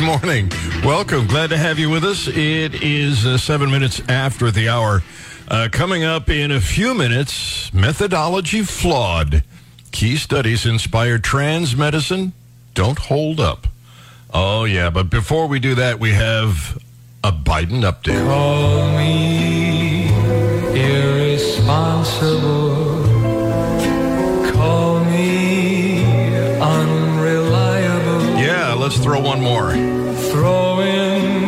Good morning. Welcome. Glad to have you with us. It is 7 minutes after the hour. Coming up in a few minutes, methodology flawed. Key studies inspire trans medicine. Don't hold up. Oh, yeah. But before we do that, we have a Biden update. Call me irresponsible. Call me unreliable. Yeah, let's throw one more. Throw in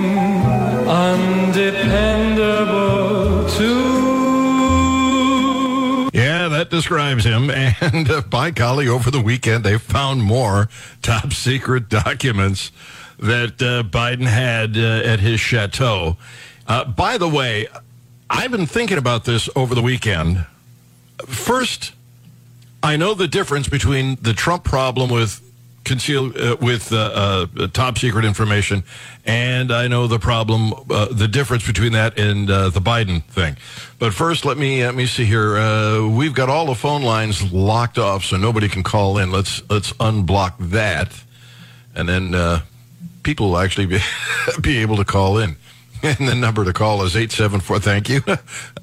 undependable too. Yeah, that describes him. And by golly, over the weekend, they found more top secret documents that Biden had at his chateau. By the way, I've been thinking about this over the weekend. First, I know the difference between the Trump problem with top secret information, and I know the problem, the difference between that and the Biden thing. But first, let me see here. We've got all the phone lines locked off, so nobody can call in. Let's unblock that, and then people will actually be able to call in. And the number to call is 874. Thank you.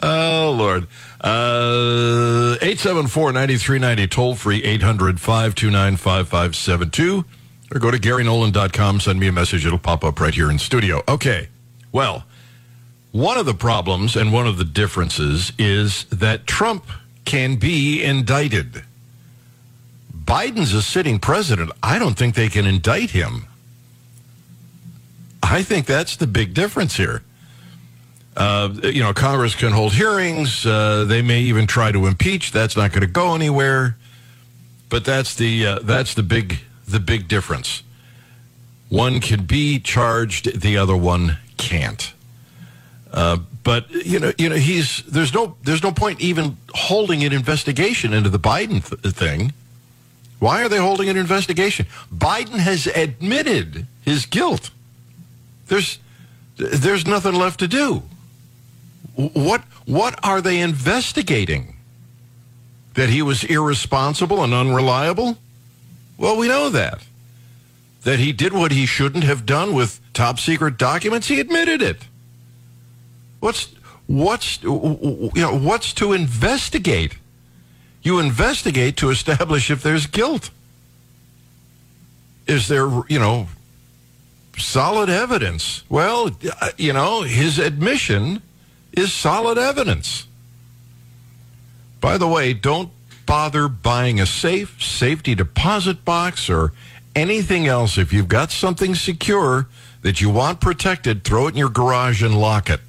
Oh, Lord. 874-9390, toll free, 800-529-5572. Or go to GaryNolan.com, send me a message. It'll pop up right here in studio. Okay. Well, one of the problems and one of the differences is that Trump can be indicted. Biden's a sitting president. I don't think they can indict him. I think that's the big difference here. Congress can hold hearings. They may even try to impeach. That's not going to go anywhere. But that's the big difference. One can be charged, the other one can't. But there's no point even holding an investigation into the Biden thing. Why are they holding an investigation? Biden has admitted his guilt. There's nothing left to do. What are they investigating? That he was irresponsible and unreliable? Well, we know that. That he did what he shouldn't have done with top secret documents? He admitted it. What's to investigate? You investigate to establish if there's guilt. Is there, solid evidence? Well, his admission is solid evidence. By the way, don't bother buying a safe, safety deposit box, or anything else. If you've got something secure that you want protected, throw it in your garage and lock it.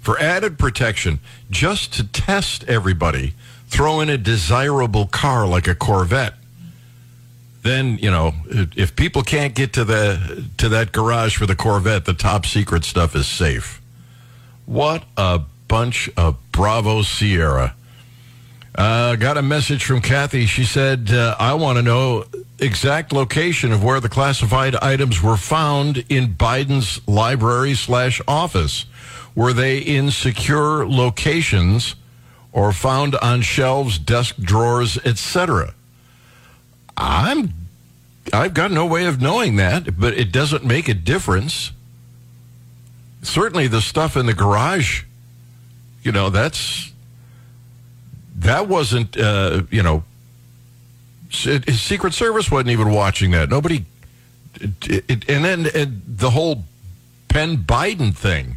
For added protection, just to test everybody, throw in a desirable car like a Corvette. Then, if people can't get to that garage for the Corvette, the top secret stuff is safe. What a bunch of Bravo Sierra. Got a message from Kathy. She said, I want to know exact location of where the classified items were found in Biden's library/office. Were they in secure locations or found on shelves, desk drawers, etc.? I've got no way of knowing that, but it doesn't make a difference. Certainly the stuff in the garage, that wasn't, Secret Service wasn't even watching that. Nobody, and then the whole Penn Biden thing.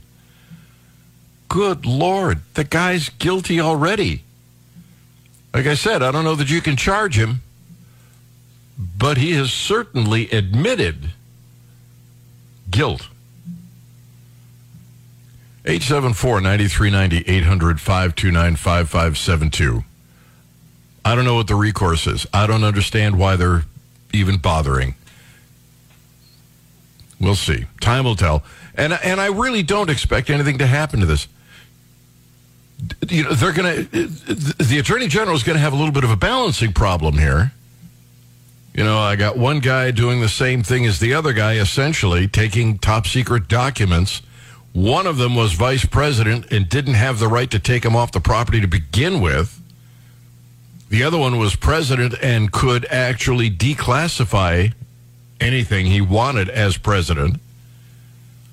Good Lord, the guy's guilty already. Like I said, I don't know that you can charge him. But he has certainly admitted guilt. 874-9390, 800-529-5572. I don't know what the recourse is. I don't understand why they're even bothering. We'll see. Time will tell. And I really don't expect anything to happen to this. The Attorney General is going to have a little bit of a balancing problem here. I got one guy doing the same thing as the other guy, essentially, taking top-secret documents. One of them was vice president and didn't have the right to take him off the property to begin with. The other one was president and could actually declassify anything he wanted as president.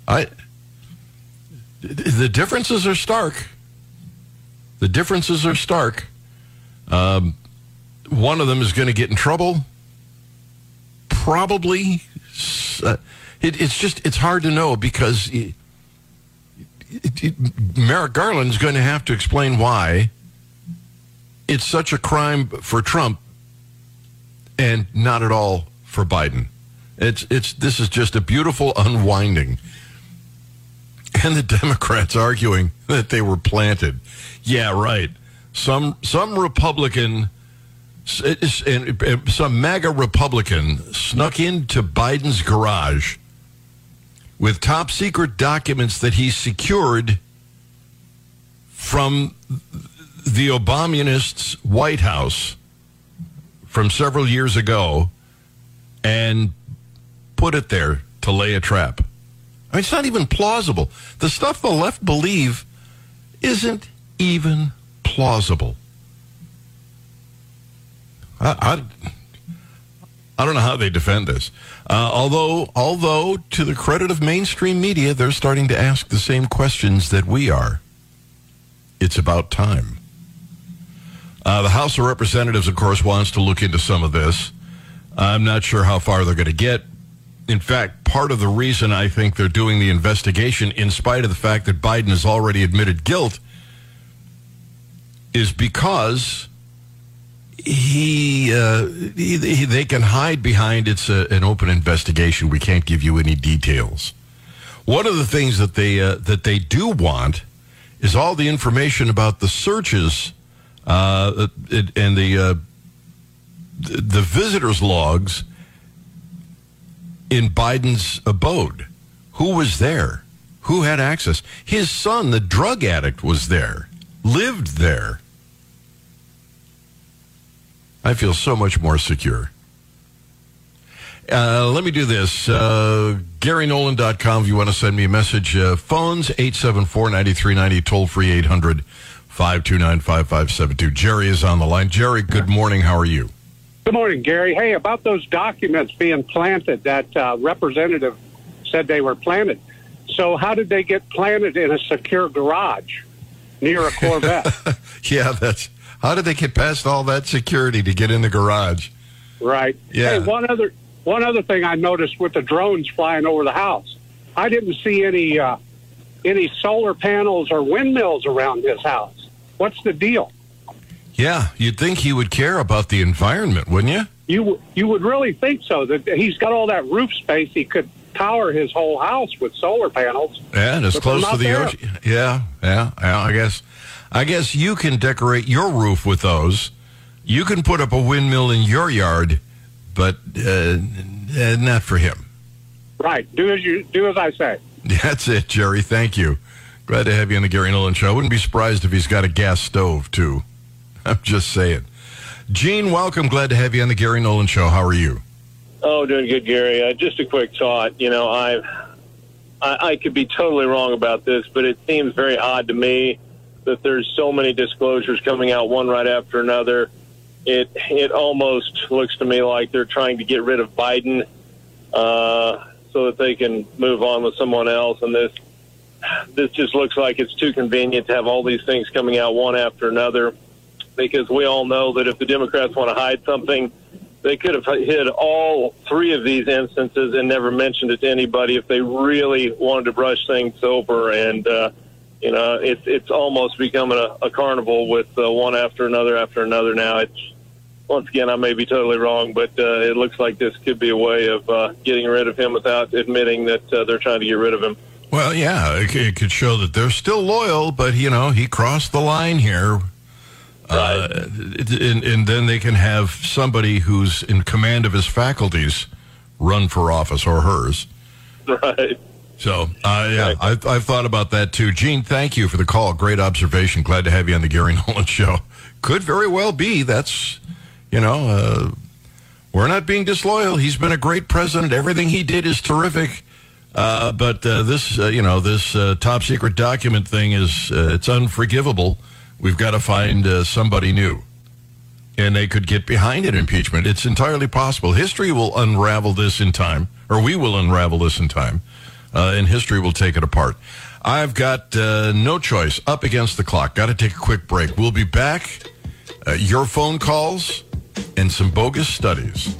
The differences are stark. The differences are stark. One of them is going to get in trouble. Probably. It's hard to know because Merrick Garland's going to have to explain why it's such a crime for Trump and not at all for Biden. This is just a beautiful unwinding. And the Democrats arguing that they were planted. Yeah, right. Some Republican, some MAGA Republican snuck into Biden's garage with top secret documents that he secured from the Obama's White House from several years ago and put it there to lay a trap. It's not even plausible. The stuff the left believe isn't even plausible. I don't know how they defend this. Although, to the credit of mainstream media, they're starting to ask the same questions that we are. It's about time. The House of Representatives, of course, wants to look into some of this. I'm not sure how far they're going to get. In fact, part of the reason I think they're doing the investigation, in spite of the fact that Biden has already admitted guilt, is because they can hide behind it's an open investigation. We can't give you any details. One of the things that they do want is all the information about the searches and the visitors' logs in Biden's abode. Who was there? Who had access? His son, the drug addict, was there, lived there. I feel so much more secure. Let me do this. GaryNolan.com, if you want to send me a message. Phones, 874-9390, toll-free 800-529-5572. Jerry is on the line. Jerry, good morning. How are you? Good morning, Gary. Hey, about those documents being planted, that representative said they were planted. So how did they get planted in a secure garage near a Corvette? Yeah, that's... How did they get past all that security to get in the garage? Right. Yeah. Hey, one other thing I noticed with the drones flying over the house, I didn't see any solar panels or windmills around his house. What's the deal? Yeah, you'd think he would care about the environment, wouldn't you? You would really think so. That he's got all that roof space, he could power his whole house with solar panels. Yeah, and it's close to the ocean. Yeah. I guess you can decorate your roof with those. You can put up a windmill in your yard, but not for him. Right. Do as I say. That's it, Jerry. Thank you. Glad to have you on the Gary Nolan Show. I wouldn't be surprised if he's got a gas stove too. I'm just saying. Gene, welcome. Glad to have you on the Gary Nolan Show. How are you? Oh, doing good, Gary. Just a quick thought. You know, I could be totally wrong about this, but it seems very odd to me that there's so many disclosures coming out one right after another. It almost looks to me like they're trying to get rid of Biden so that they can move on with someone else. And this just looks like it's too convenient to have all these things coming out one after another, because we all know that if the Democrats want to hide something, they could have hid all three of these instances and never mentioned it to anybody if they really wanted to brush things over. And you know, it's almost becoming a carnival with one after another now. It's, once again, I may be totally wrong, but it looks like this could be a way of getting rid of him without admitting that they're trying to get rid of him. Well, yeah, it could show that they're still loyal, but, you know, he crossed the line here. Right. And then they can have somebody who's in command of his faculties run for office, or hers. Right. So, yeah, I've thought about that, too. Gene, thank you for the call. Great observation. Glad to have you on the Gary Nolan Show. Could very well be. That's, you know, we're not being disloyal. He's been a great president. Everything he did is terrific. But this, you know, this top secret document thing is, it's unforgivable. We've got to find somebody new. and they could get behind an impeachment. It's entirely possible. History will unravel this in time, or we will unravel this in time, and history will take it apart. I've got no choice, up against the clock. Got to take a quick break. We'll be back. Your phone calls and some bogus studies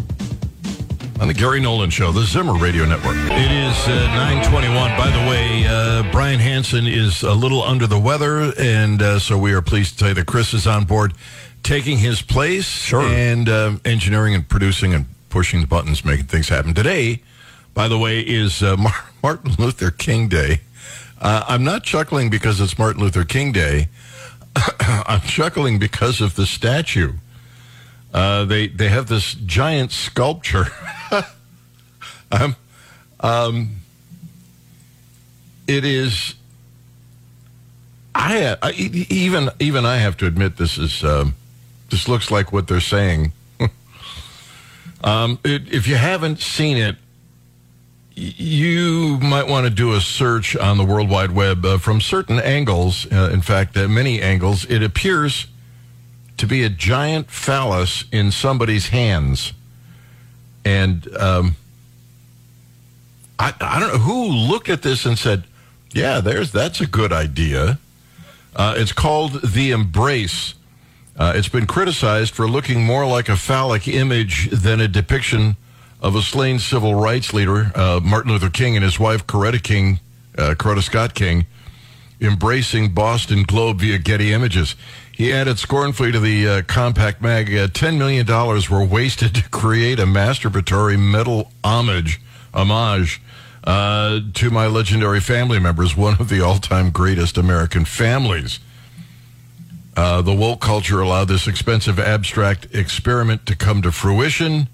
on the Gary Nolan Show, the Zimmer Radio Network. It is 9:21. By the way, Brian Hansen is a little under the weather, and so we are pleased to tell you that Chris is on board, taking his place, and engineering and producing and pushing the buttons, making things happen. Today, by the way, is Martin Luther King Day. I'm not chuckling because it's Martin Luther King Day. I'm chuckling because of the statue. They have this giant sculpture. It is. I even I have to admit this is this looks like what they're saying. If you haven't seen it, you might want to do a search on the World Wide Web from certain angles. In fact, many angles. It appears to be a giant phallus in somebody's hands, and I don't know who looked at this and said, "Yeah, that's a good idea." It's called the Embrace. It's been criticized for looking more like a phallic image than a depiction of a slain civil rights leader, Martin Luther King, and his wife Coretta Scott King, embracing Boston Globe via Getty Images. He added scornfully to the Compact Mag, $10 million were wasted to create a masturbatory metal homage to my legendary family members, one of the all-time greatest American families. The woke culture allowed this expensive abstract experiment to come to fruition.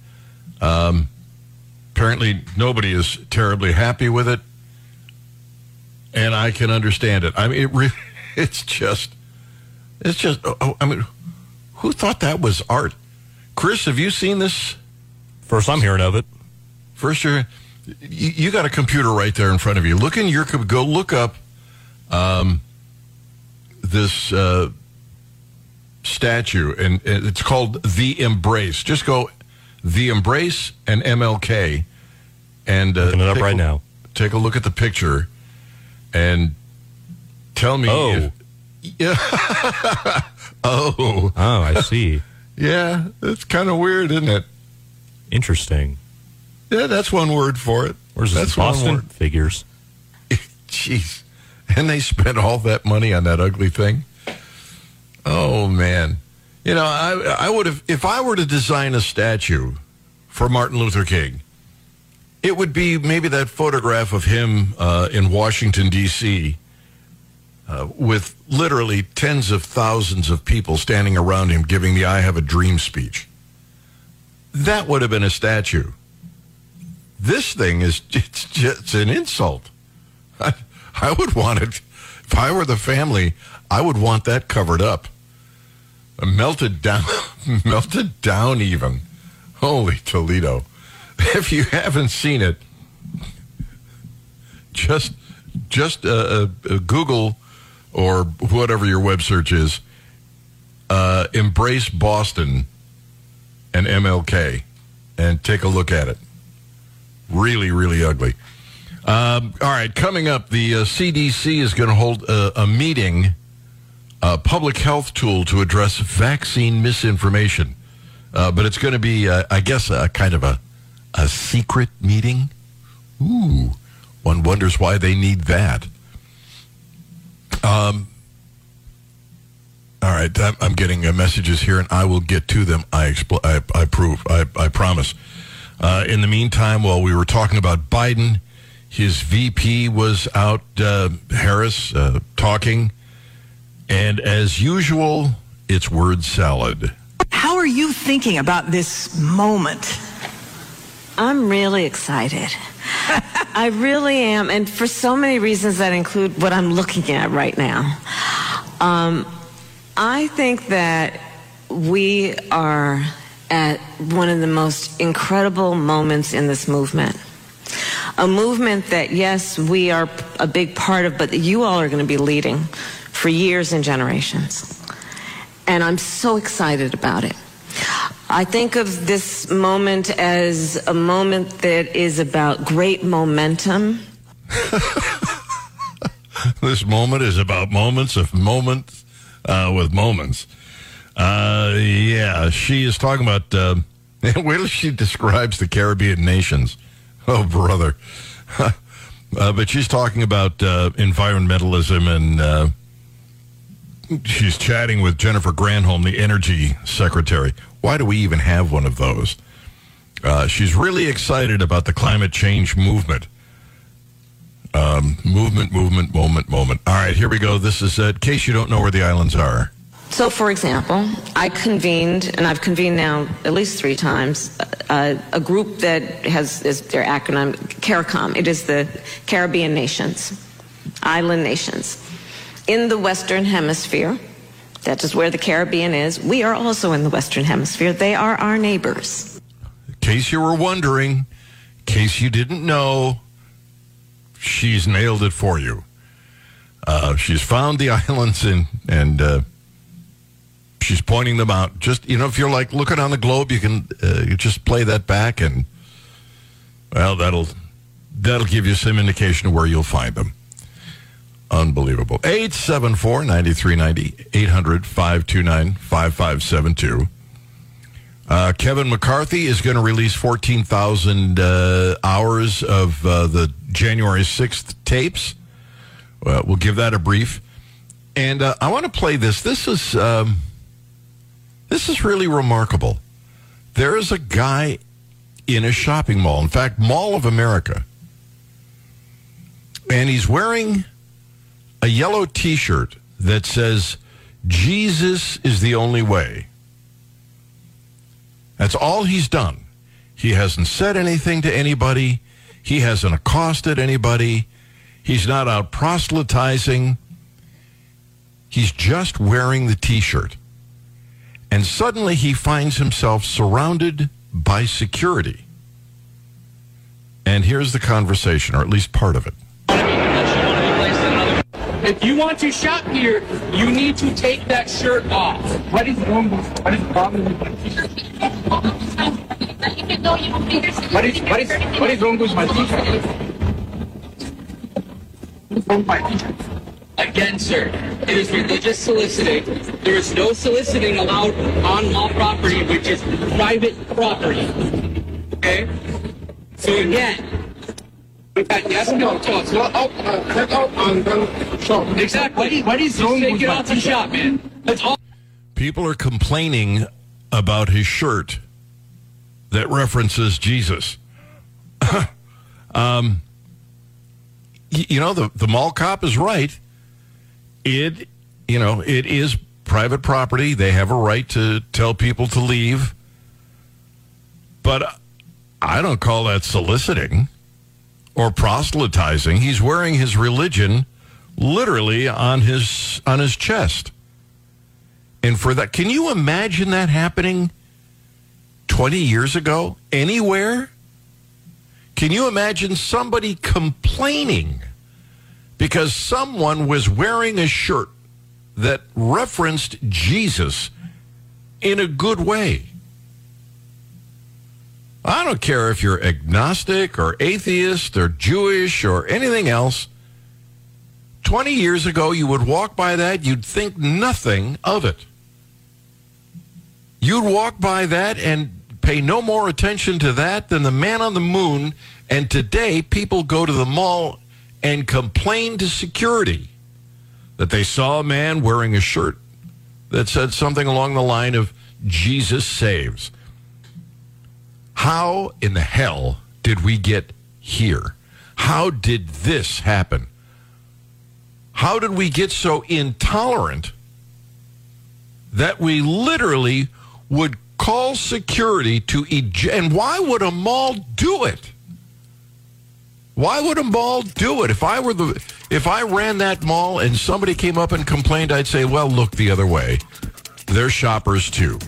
Apparently, nobody is terribly happy with it, and I can understand it. I mean, it's just. Oh, I mean, who thought that was art? Chris, have you seen this? First, I'm hearing of it. First, you got a computer right there in front of you. Look in your go look up this statue, and it's called The Embrace. Just go The Embrace and MLK, and looking it up right now. Take a look at the picture, and tell me. Oh. Yeah. Oh. Oh, I see. Yeah, that's kind of weird, isn't it? Interesting. Yeah, that's one word for it. Where's this? Boston figures. Jeez. And they spent all that money on that ugly thing. Oh, man. You know, I would have, if I were to design a statue for Martin Luther King, it would be maybe that photograph of him in Washington, D.C., with literally tens of thousands of people standing around him giving the I Have a Dream speech. That would have been a statue. This thing is it's an insult. I would want it. If I were the family, I would want that covered up. Melted down even. Holy Toledo. If you haven't seen it, just Google or whatever your web search is, Embrace Boston and MLK, and take a look at it. Really, really ugly. All right, coming up, the CDC is going to hold a meeting, a public health tool to address vaccine misinformation. But it's going to be, I guess, a kind of a secret meeting. Ooh, one wonders why they need that. All right, I'm getting messages here, and I will get to them. I promise. In the meantime, while we were talking about Biden, his VP was out, Harris, talking. And as usual, it's word salad. How are you thinking about this moment? I'm really excited. I really am. And for so many reasons that include what I'm looking at right now. I think that we are at one of the most incredible moments in this movement. A movement that, yes, we are a big part of, but that you all are going to be leading for years and generations. And I'm so excited about it. I think of this moment as a moment that is about great momentum. This moment is about moments of moments with moments. Yeah, she is talking about, where she describes the Caribbean nations. Oh, brother. But she's talking about environmentalism, and she's chatting with Jennifer Granholm, the energy secretary. Why do we even have one of those? She's really excited about the climate change movement. Moment. All right, here we go. This is in case you don't know where the islands are. So, for example, I convened, and I've convened now at least three times, a group that is their acronym, CARICOM. It is the Caribbean nations, island nations. In the Western Hemisphere, that is where the Caribbean is. We are also in the Western Hemisphere. They are our neighbors. In case you were wondering, in case you didn't know, she's nailed it for you. She's found the islands and she's pointing them out. Just, if you're like looking on the globe, you can just play that back, and well, that'll give you some indication of where you'll find them. Unbelievable. 874-9390, 800-529-5572. Kevin McCarthy is going to release 14,000 hours of the January 6th tapes. We'll give that a brief. And I want to play this. This is really remarkable. There is a guy in a shopping mall, in fact, Mall of America, and he's wearing a yellow T-shirt that says, "Jesus is the only way." That's all he's done. He hasn't said anything to anybody. He hasn't accosted anybody. He's not out proselytizing. He's just wearing the T-shirt. And suddenly he finds himself surrounded by security. And here's the conversation, or at least part of it. If you want to shop here, you need to take that shirt off. What is the problem with my T-shirt? What is wrong with my T-shirt? What's wrong with my T-shirt? Again, sir, it is religious soliciting. There is no soliciting allowed on mall property, which is private property. Okay? So again, that's no talk. Exactly. What is wrong with you? Out and shop, man. That's all. People are complaining about his shirt that references Jesus. The mall cop is right. It is private property. They have a right to tell people to leave. But I don't call that soliciting or proselytizing. He's wearing his religion literally on his chest. And for that, can you imagine that happening 20 years ago anywhere? Can you imagine somebody complaining because someone was wearing a shirt that referenced Jesus in a good way? I don't care if you're agnostic or atheist or Jewish or anything else. 20 years ago, you would walk by that. You'd think nothing of it. You'd walk by that and pay no more attention to that than the man on the moon. And today, people go to the mall and complain to security that they saw a man wearing a shirt that said something along the line of "Jesus saves." How in the hell did we get here? How did this happen? How did we get so intolerant that we literally would call security to eject? And why would a mall do it? Why would a mall do it? If I ran that mall and somebody came up and complained, I'd say, well, look the other way. They're shoppers too.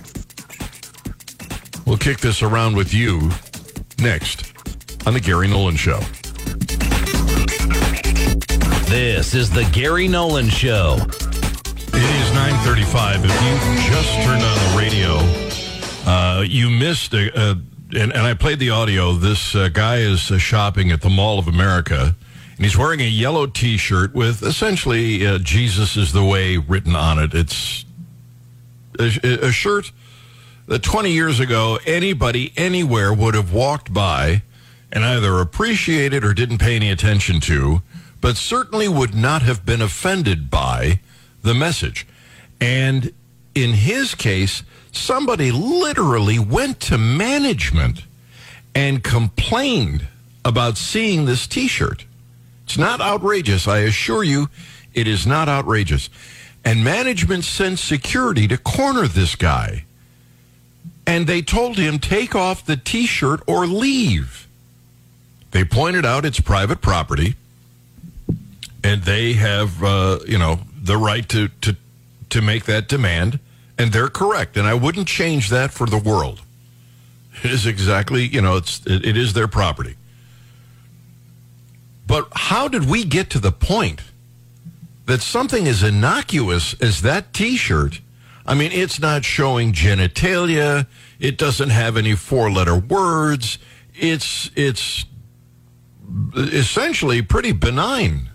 We'll kick this around with you next on The Gary Nolan Show. This is The Gary Nolan Show. It is 9:35. If you just turned on the radio, You missed, and I played the audio. This guy is shopping at the Mall of America, and he's wearing a yellow T-shirt with essentially Jesus is the way written on it. It's a shirt that 20 years ago, anybody, anywhere would have walked by and either appreciated or didn't pay any attention to, but certainly would not have been offended by the message. And in his case, somebody literally went to management and complained about seeing this T-shirt. It's not outrageous. I assure you, it is not outrageous. And management sent security to corner this guy. And they told him, take off the T-shirt or leave. They pointed out it's private property. And they have, the right to make that demand. And they're correct. And I wouldn't change that for the world. It is exactly, it is their property. But how did we get to the point that something as innocuous as that T-shirt, I mean, it's not showing genitalia. It doesn't have any four-letter words. It's essentially pretty benign.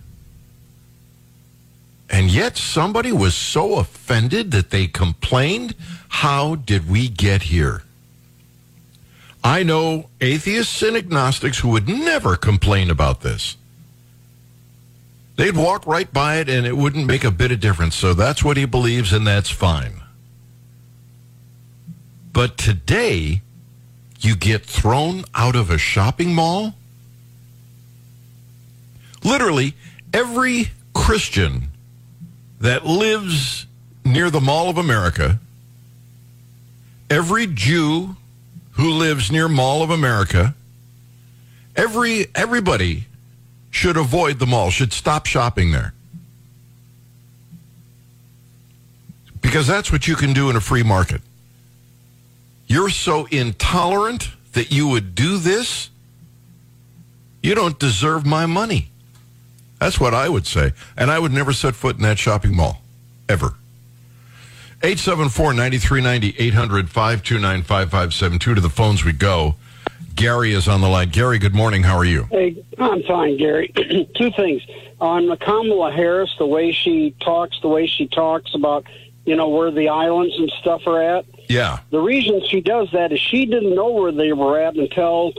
And yet somebody was so offended that they complained. How did we get here? I know atheists and agnostics who would never complain about this. They'd walk right by it and it wouldn't make a bit of difference. So that's what he believes and that's fine. But today, you get thrown out of a shopping mall? Literally, every Christian that lives near the Mall of America, every Jew who lives near Mall of America, everybody should avoid the mall, should stop shopping there. Because that's what you can do in a free market. You're so intolerant that you would do this? You don't deserve my money. That's what I would say. And I would never set foot in that shopping mall, ever. 874-9390, 800-529-5572. To the phones we go. Gary is on the line. Gary, good morning. How are you? Hey, I'm fine, Gary. Two things. On Kamala Harris, the way she talks about, where the islands and stuff are at. Yeah. The reason she does that is she didn't know where they were at until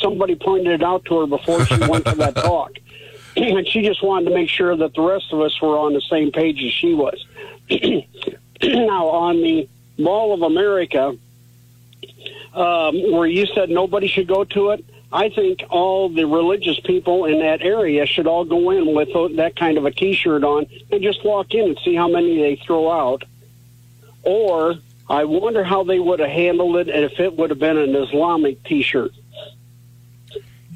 somebody pointed it out to her before she went to that talk. And she just wanted to make sure that the rest of us were on the same page as she was. Now, on the Mall of America, where you said nobody should go to it, I think all the religious people in that area should all go in with that kind of a T-shirt on and just walk in and see how many they throw out. Or I wonder how they would have handled it if it would have been an Islamic T-shirt.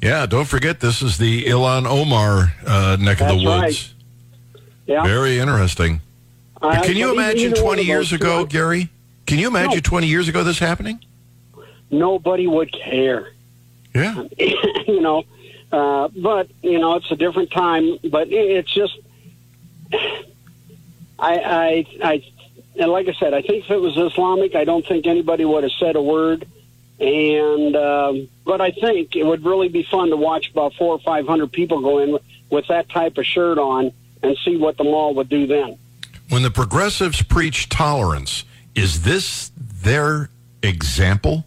Yeah, don't forget, this is the Ilhan Omar neck of the woods. Right. Yeah. Very interesting. But can you imagine 20 years ago, Gary? Can you imagine 20 years ago this happening? Nobody would care. Yeah. But, it's a different time. But it's just, and like I said, I think if it was Islamic, I don't think anybody would have said a word. And but I think it would really be fun to watch about 400 or 500 people go in with that type of shirt on and see what the mall would do then. When the progressives preach tolerance, is this their example?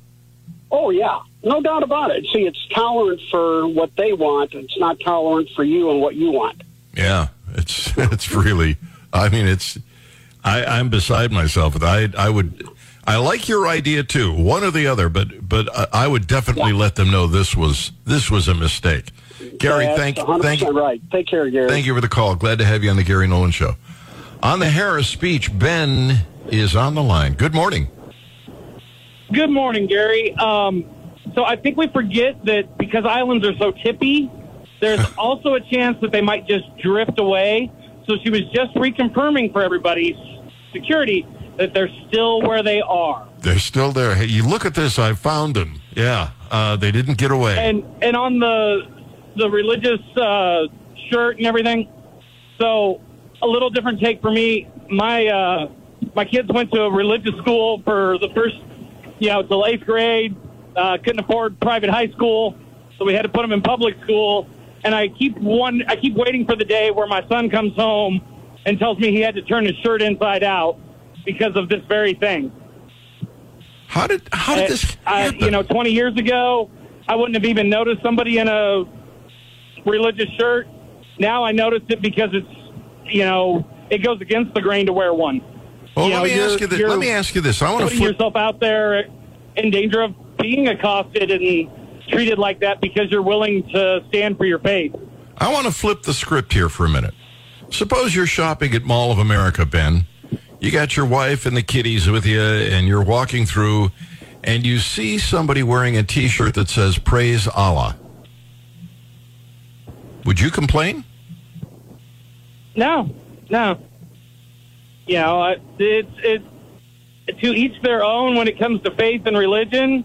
Oh, yeah. No doubt about it. See, it's tolerant for what they want. It's not tolerant for you and what you want. Yeah, it's really, I mean, it's, I'm beside myself. I like your idea too, one or the other, but I would definitely let them know this was a mistake. Gary, yeah, thank you. Right. Take care, Gary. Thank you for the call. Glad to have you on the Gary Nolan Show. On the Harris speech, Ben is on the line. Good morning. Good morning, Gary. So I think we forget that because islands are so tippy, there's also a chance that they might just drift away. So she was just reconfirming for everybody's security that they're still where they are. They're still there. Hey, you look at this. I found them. Yeah, they didn't get away. And on the religious shirt and everything. So a little different take for me. My kids went to a religious school for the first you know, till eighth grade. Couldn't afford private high school, so we had to put them in public school. And I keep waiting for the day where my son comes home and tells me he had to turn his shirt inside out because of this very thing. How did this happen? 20 years ago, I wouldn't have even noticed somebody in a religious shirt. Now I notice it because it goes against the grain to wear one. Well, let me ask you this. I want to put yourself out there in danger of being accosted and treated like that because you're willing to stand for your faith. I want to flip the script here for a minute. Suppose you're shopping at Mall of America, Ben. You got your wife and the kiddies with you, and you're walking through, and you see somebody wearing a T-shirt that says, "Praise Allah." Would you complain? No. It's to each their own when it comes to faith and religion.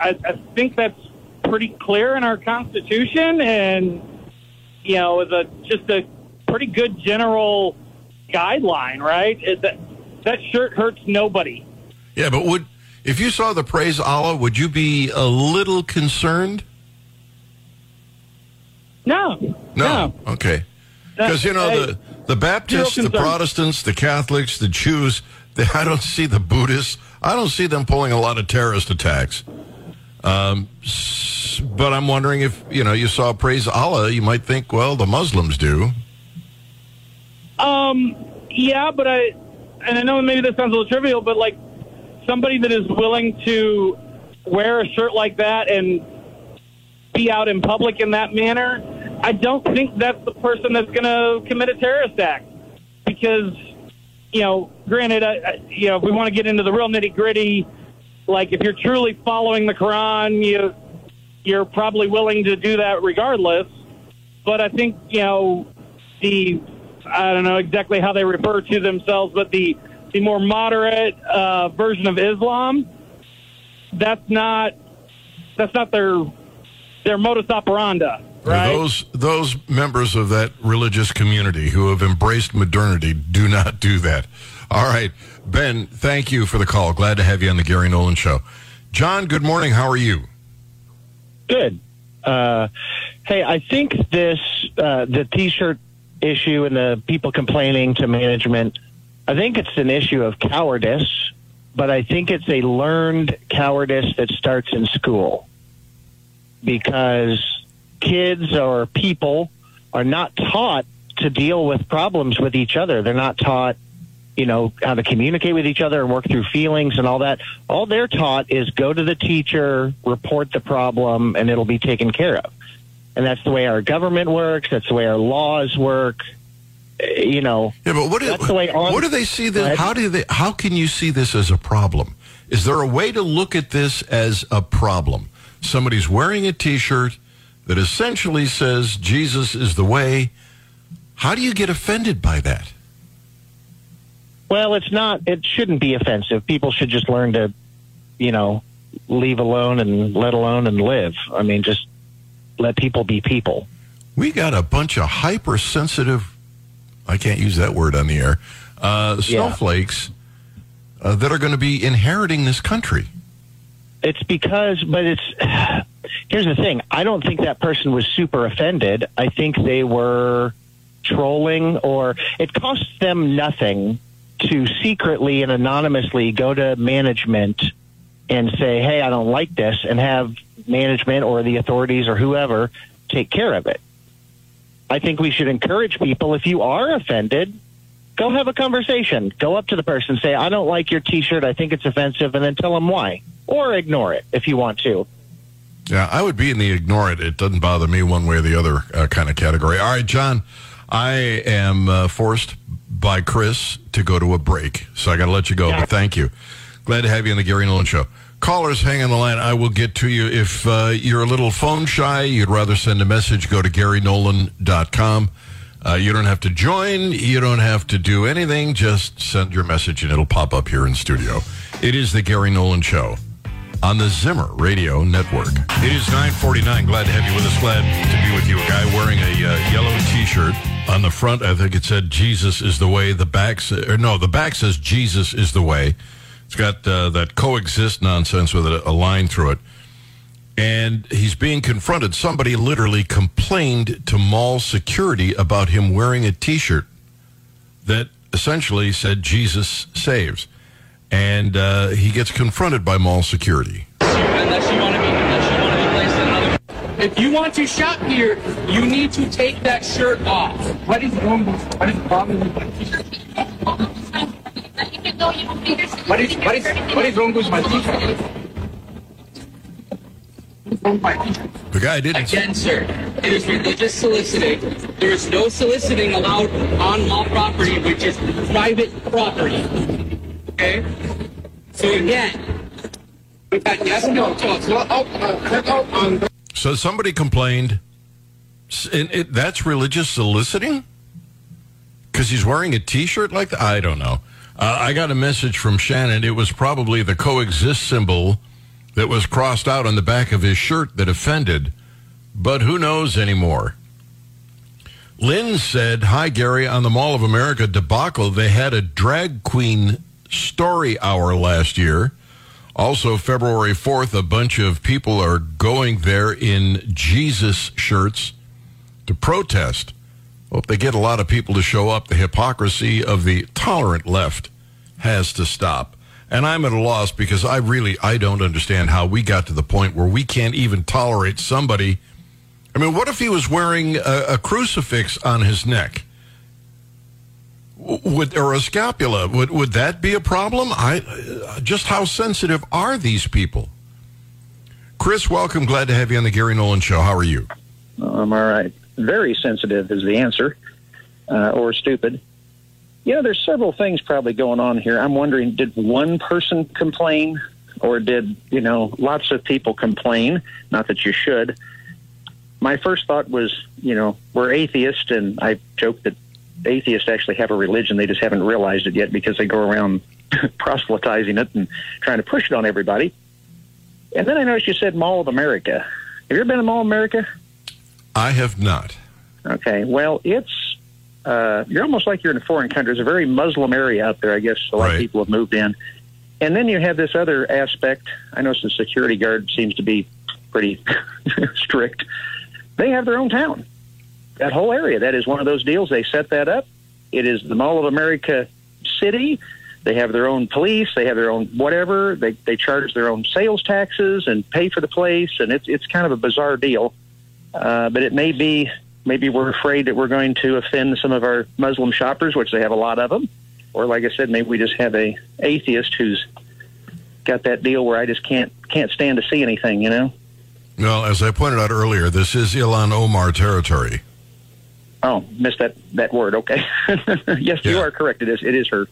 I think that's pretty clear in our Constitution, and, is just a pretty good general guideline, right? Is that shirt hurts nobody. Yeah, but if you saw the Praise Allah, would you be a little concerned? No. Okay. Because, the Baptists, the Protestants, the Catholics, the Jews, I don't see the Buddhists. I don't see them pulling a lot of terrorist attacks. But I'm wondering if, you saw Praise Allah, you might think, well, the Muslims do. Yeah, but I know maybe this sounds a little trivial, but, like, somebody that is willing to wear a shirt like that and be out in public in that manner, I don't think that's the person that's going to commit a terrorist act. Because, granted, if we want to get into the real nitty-gritty, like if you're truly following the Quran, you're probably willing to do that regardless. But I think, I don't know exactly how they refer to themselves, but the more moderate version of Islam, that's not their modus operandi, right? Those members of that religious community who have embraced modernity do not do that. All right, Ben, thank you for the call. Glad to have you on the Gary Nolan Show. John, good morning. How are you? Good. Hey, I think this the T-shirt issue and the people complaining to management, I think it's an issue of cowardice, but I think it's a learned cowardice that starts in school, because kids or people are not taught to deal with problems with each other. They're not taught, how to communicate with each other and work through feelings and all that. All they're taught is go to the teacher, report the problem, and it'll be taken care of. And that's the way our government works. That's the way our laws work. Yeah, but what do they see this? How can you see this as a problem? Is there a way to look at this as a problem? Somebody's wearing a T-shirt that essentially says Jesus is the way. How do you get offended by that? Well, it shouldn't be offensive. People should just learn to, leave alone and let alone and live. I mean, just let people be people. We got a bunch of hypersensitive, I can't use that word on the air, snowflakes that are going to be inheriting this country. Here's the thing. I don't think that person was super offended. I think they were trolling, or it costs them nothing to secretly and anonymously go to management and say, hey, I don't like this, and have management or the authorities or whoever take care of it. I think we should encourage people, if you are offended, go have a conversation. Go up to the person, say, I don't like your T-shirt. I think it's offensive, and then tell them why. Or ignore it if you want to. Yeah, I would be in the ignore it. It doesn't bother me one way or the other kind of category. All right, John, I am forced by Chris to go to a break, so I got to let you go, but thank you. Glad to have you on the Gary Nolan Show. Callers, hang on the line. I will get to you. If you're a little phone shy, you'd rather send a message, go to GaryNolan.com. You don't have to join. You don't have to do anything. Just send your message, and it'll pop up here in studio. It is the Gary Nolan Show on the Zimmer Radio Network. It is 9:49. Glad to have you with us. Glad to be with you. A guy wearing a yellow T-shirt. On the front, I think it said, Jesus is the way. The back says, Jesus is the way. got that coexist nonsense with a line through it. And he's being confronted. Somebody literally complained to mall security about him wearing a T-shirt that essentially said Jesus saves. And he gets confronted by mall security. If you want to shop here, you need to take that shirt off. What is wrong with you? What is the problem with my T-shirt? What is wrong with my T-shirt? The guy didn't. Again, sir, it is religious soliciting. There is no soliciting allowed on mall property, which is private property. Okay? So again, we've got yes, no, talks. So somebody complained. That's religious soliciting? Because he's wearing a T-shirt like that? I don't know. I got a message from Shannon. It was probably the coexist symbol that was crossed out on the back of his shirt that offended, but who knows anymore? Lynn said, hi, Gary, on the Mall of America debacle, they had a drag queen story hour last year. Also, February 4th, a bunch of people are going there in Jesus shirts to protest. Hope they get a lot of people to show up. The hypocrisy of the tolerant left has to stop. And I'm at a loss because I don't understand how we got to the point where we can't even tolerate somebody. I mean, what if he was wearing a crucifix on his neck? Or a scapula? Would that be a problem? Just how sensitive are these people? Chris, welcome. Glad to have you on the Gary Nolan Show. How are you? I'm all right. Very sensitive is the answer, or stupid. Yeah, there's several things probably going on here. I'm wondering, did one person complain, or did, lots of people complain? Not that you should. My first thought was, we're atheists, and I joke that atheists actually have a religion. They just haven't realized it yet because they go around proselytizing it and trying to push it on everybody. And then I noticed you said Mall of America. Have you ever been to Mall of America? I have not. Okay, well, it's... you're almost like you're in a foreign country. It's a very Muslim area out there, I guess. A lot of people have moved in. And then you have this other aspect. I notice the security guard seems to be pretty strict. They have their own town. That whole area, that is one of those deals. They set that up. It is the Mall of America city. They have their own police. They have their own whatever. They charge their own sales taxes and pay for the place. And it's kind of a bizarre deal. But it may be... Maybe we're afraid that we're going to offend some of our Muslim shoppers, which they have a lot of them. Or like I said, maybe we just have an atheist who's got that deal where I just can't stand to see anything, Well, as I pointed out earlier, this is Ilhan Omar territory. Oh, missed that word. Okay. Yes, yeah. You are correct. It is her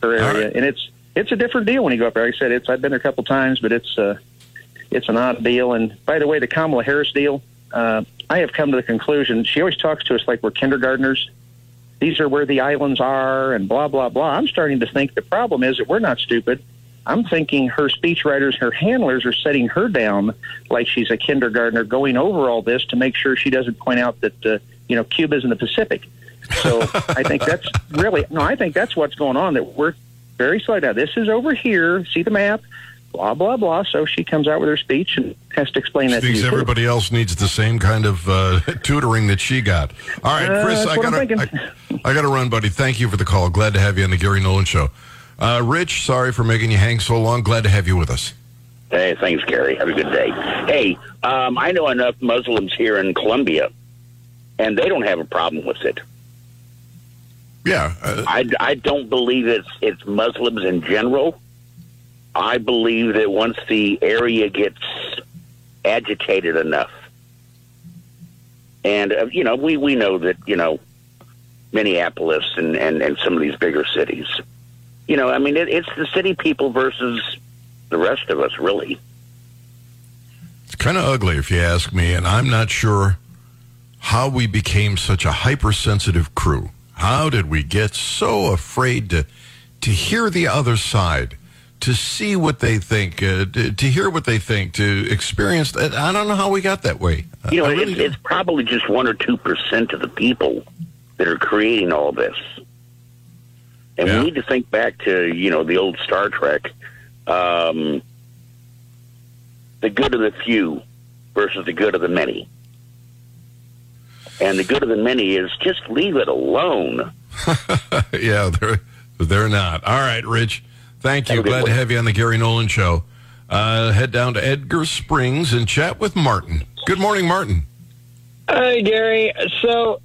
area. Right. And it's a different deal when you go up there. Like I said, I've been there a couple times, but it's an odd deal. And by the way, the Kamala Harris deal, I have come to the conclusion, she always talks to us like we're kindergartners. These are where the islands are and blah, blah, blah. I'm starting to think the problem is that we're not stupid. I'm thinking her speechwriters, her handlers are setting her down like she's a kindergartner going over all this to make sure she doesn't point out that, Cuba's in the Pacific. So I think that's I think that's what's going on, that we're very slow now. This is over here. See the map. Blah, blah, blah. So she comes out with her speech and has to explain that to you. She thinks everybody else needs the same kind of tutoring that she got. All right, Chris, I got to run, buddy. Thank you for the call. Glad to have you on the Gary Nolan Show. Rich, sorry for making you hang so long. Glad to have you with us. Hey, thanks, Gary. Have a good day. Hey, I know enough Muslims here in Colombia, and they don't have a problem with it. Yeah. I don't believe it's Muslims in general. I believe that once the area gets agitated enough, and, we know that, Minneapolis and some of these bigger cities, it's the city people versus the rest of us, really. It's kind of ugly, if you ask me, and I'm not sure how we became such a hypersensitive crew. How did we get so afraid to hear the other side? To see what they think, to hear what they think, to experience that. I don't know how we got that way. It's probably just 1 or 2% of the people that are creating all this. And we need to think back to, the old Star Trek the good of the few versus the good of the many. And the good of the many is just leave it alone. Yeah, they're not. All right, Rich. Thank you. Glad to have you on the Gary Nolan Show. Head down to Edgar Springs and chat with Martin. Good morning, Martin. Hi, Gary. So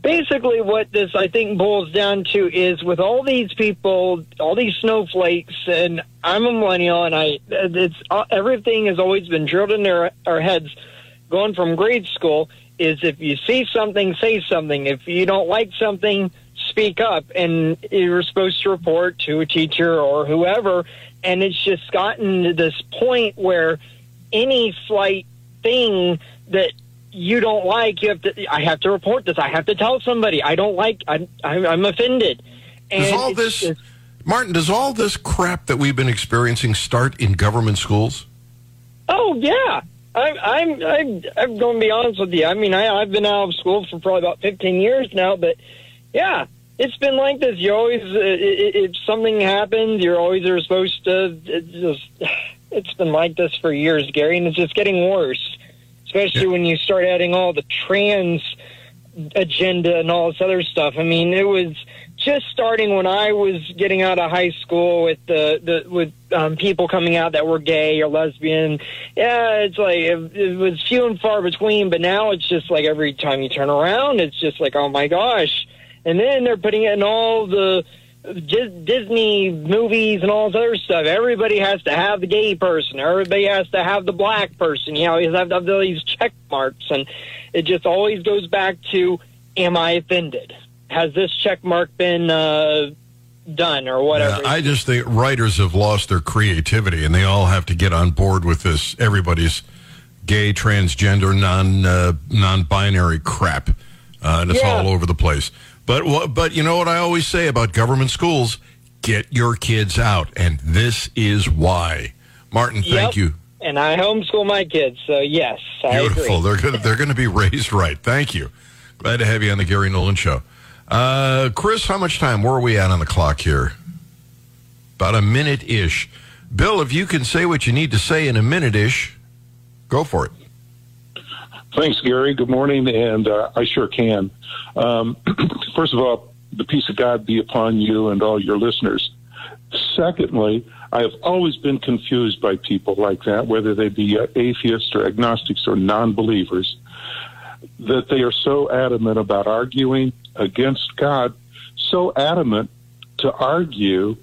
basically what this, I think, boils down to is with all these people, all these snowflakes, and I'm a millennial, and everything has always been drilled in our heads going from grade school is if you see something, say something. If you don't like something, speak up, and you're supposed to report to a teacher or whoever. And it's just gotten to this point where any slight thing that you don't like, I have to report this. I have to tell somebody. I don't like. I'm offended. And Martin, does all this crap that we've been experiencing start in government schools? Oh yeah. I'm going to be honest with you. I mean, I've been out of school for probably about 15 years now, but yeah, it's been like this. You always, if something happens, you're supposed to. It's been like this for years, Gary, and it's just getting worse. Especially when you start adding all the trans agenda and all this other stuff. I mean, it was just starting when I was getting out of high school with the people coming out that were gay or lesbian. Yeah, it's like it was few and far between, but now it's just like every time you turn around, it's just like, oh my gosh. And then they're putting it in all the Disney movies and all this other stuff. Everybody has to have the gay person. Everybody has to have the black person. You know, you have to have these check marks, and it just always goes back to, am I offended? Has this check mark been done or whatever? Yeah, I just think writers have lost their creativity, and they all have to get on board with this. Everybody's gay, transgender, non-binary crap, and it's all over the place. But you know what I always say about government schools? Get your kids out, and this is why. Martin, thank you. And I homeschool my kids, so yes, I agree. Beautiful. They're going to be raised right. Thank you. Glad to have you on the Gary Nolan Show. Chris, how much time? Where are we at on the clock here? About a minute-ish. Bill, if you can say what you need to say in a minute-ish, go for it. Thanks, Gary. Good morning, and I sure can. First of all, the peace of God be upon you and all your listeners. Secondly, I have always been confused by people like that, whether they be atheists or agnostics or non-believers, that they are so adamant about arguing against God, so adamant to argue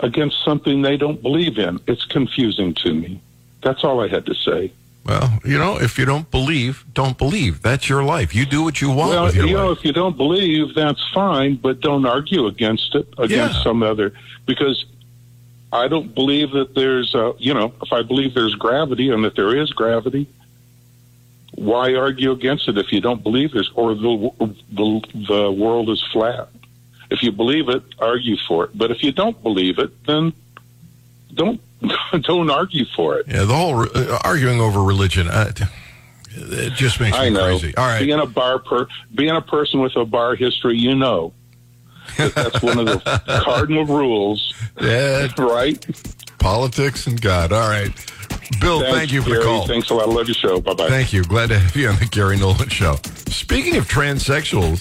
against something they don't believe in. It's confusing to me. That's all I had to say. Well, you know, if you don't believe, don't believe. That's your life. You do what you want with your life. Well, you know, if you don't believe, that's fine, but don't argue against it, against some other. Because I don't believe that there's, if I believe there's gravity and that there is gravity, why argue against it if you don't believe this? Or the world is flat. If you believe it, argue for it. But if you don't believe it, then don't argue for it. Yeah, the whole arguing over religion, it just makes me crazy. All right, being a person with a bar history, you know, that's one of the cardinal rules. Yeah, right. Politics and God. All right, Bill. Thank you for the call. Thanks a lot. I love your show. Bye bye. Thank you. Glad to have you on the Gary Nolan Show. Speaking of transsexuals,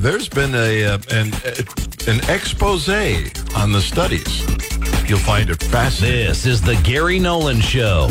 there's been an expose on the studies. You'll find it fascinating. This is the Gary Nolan Show.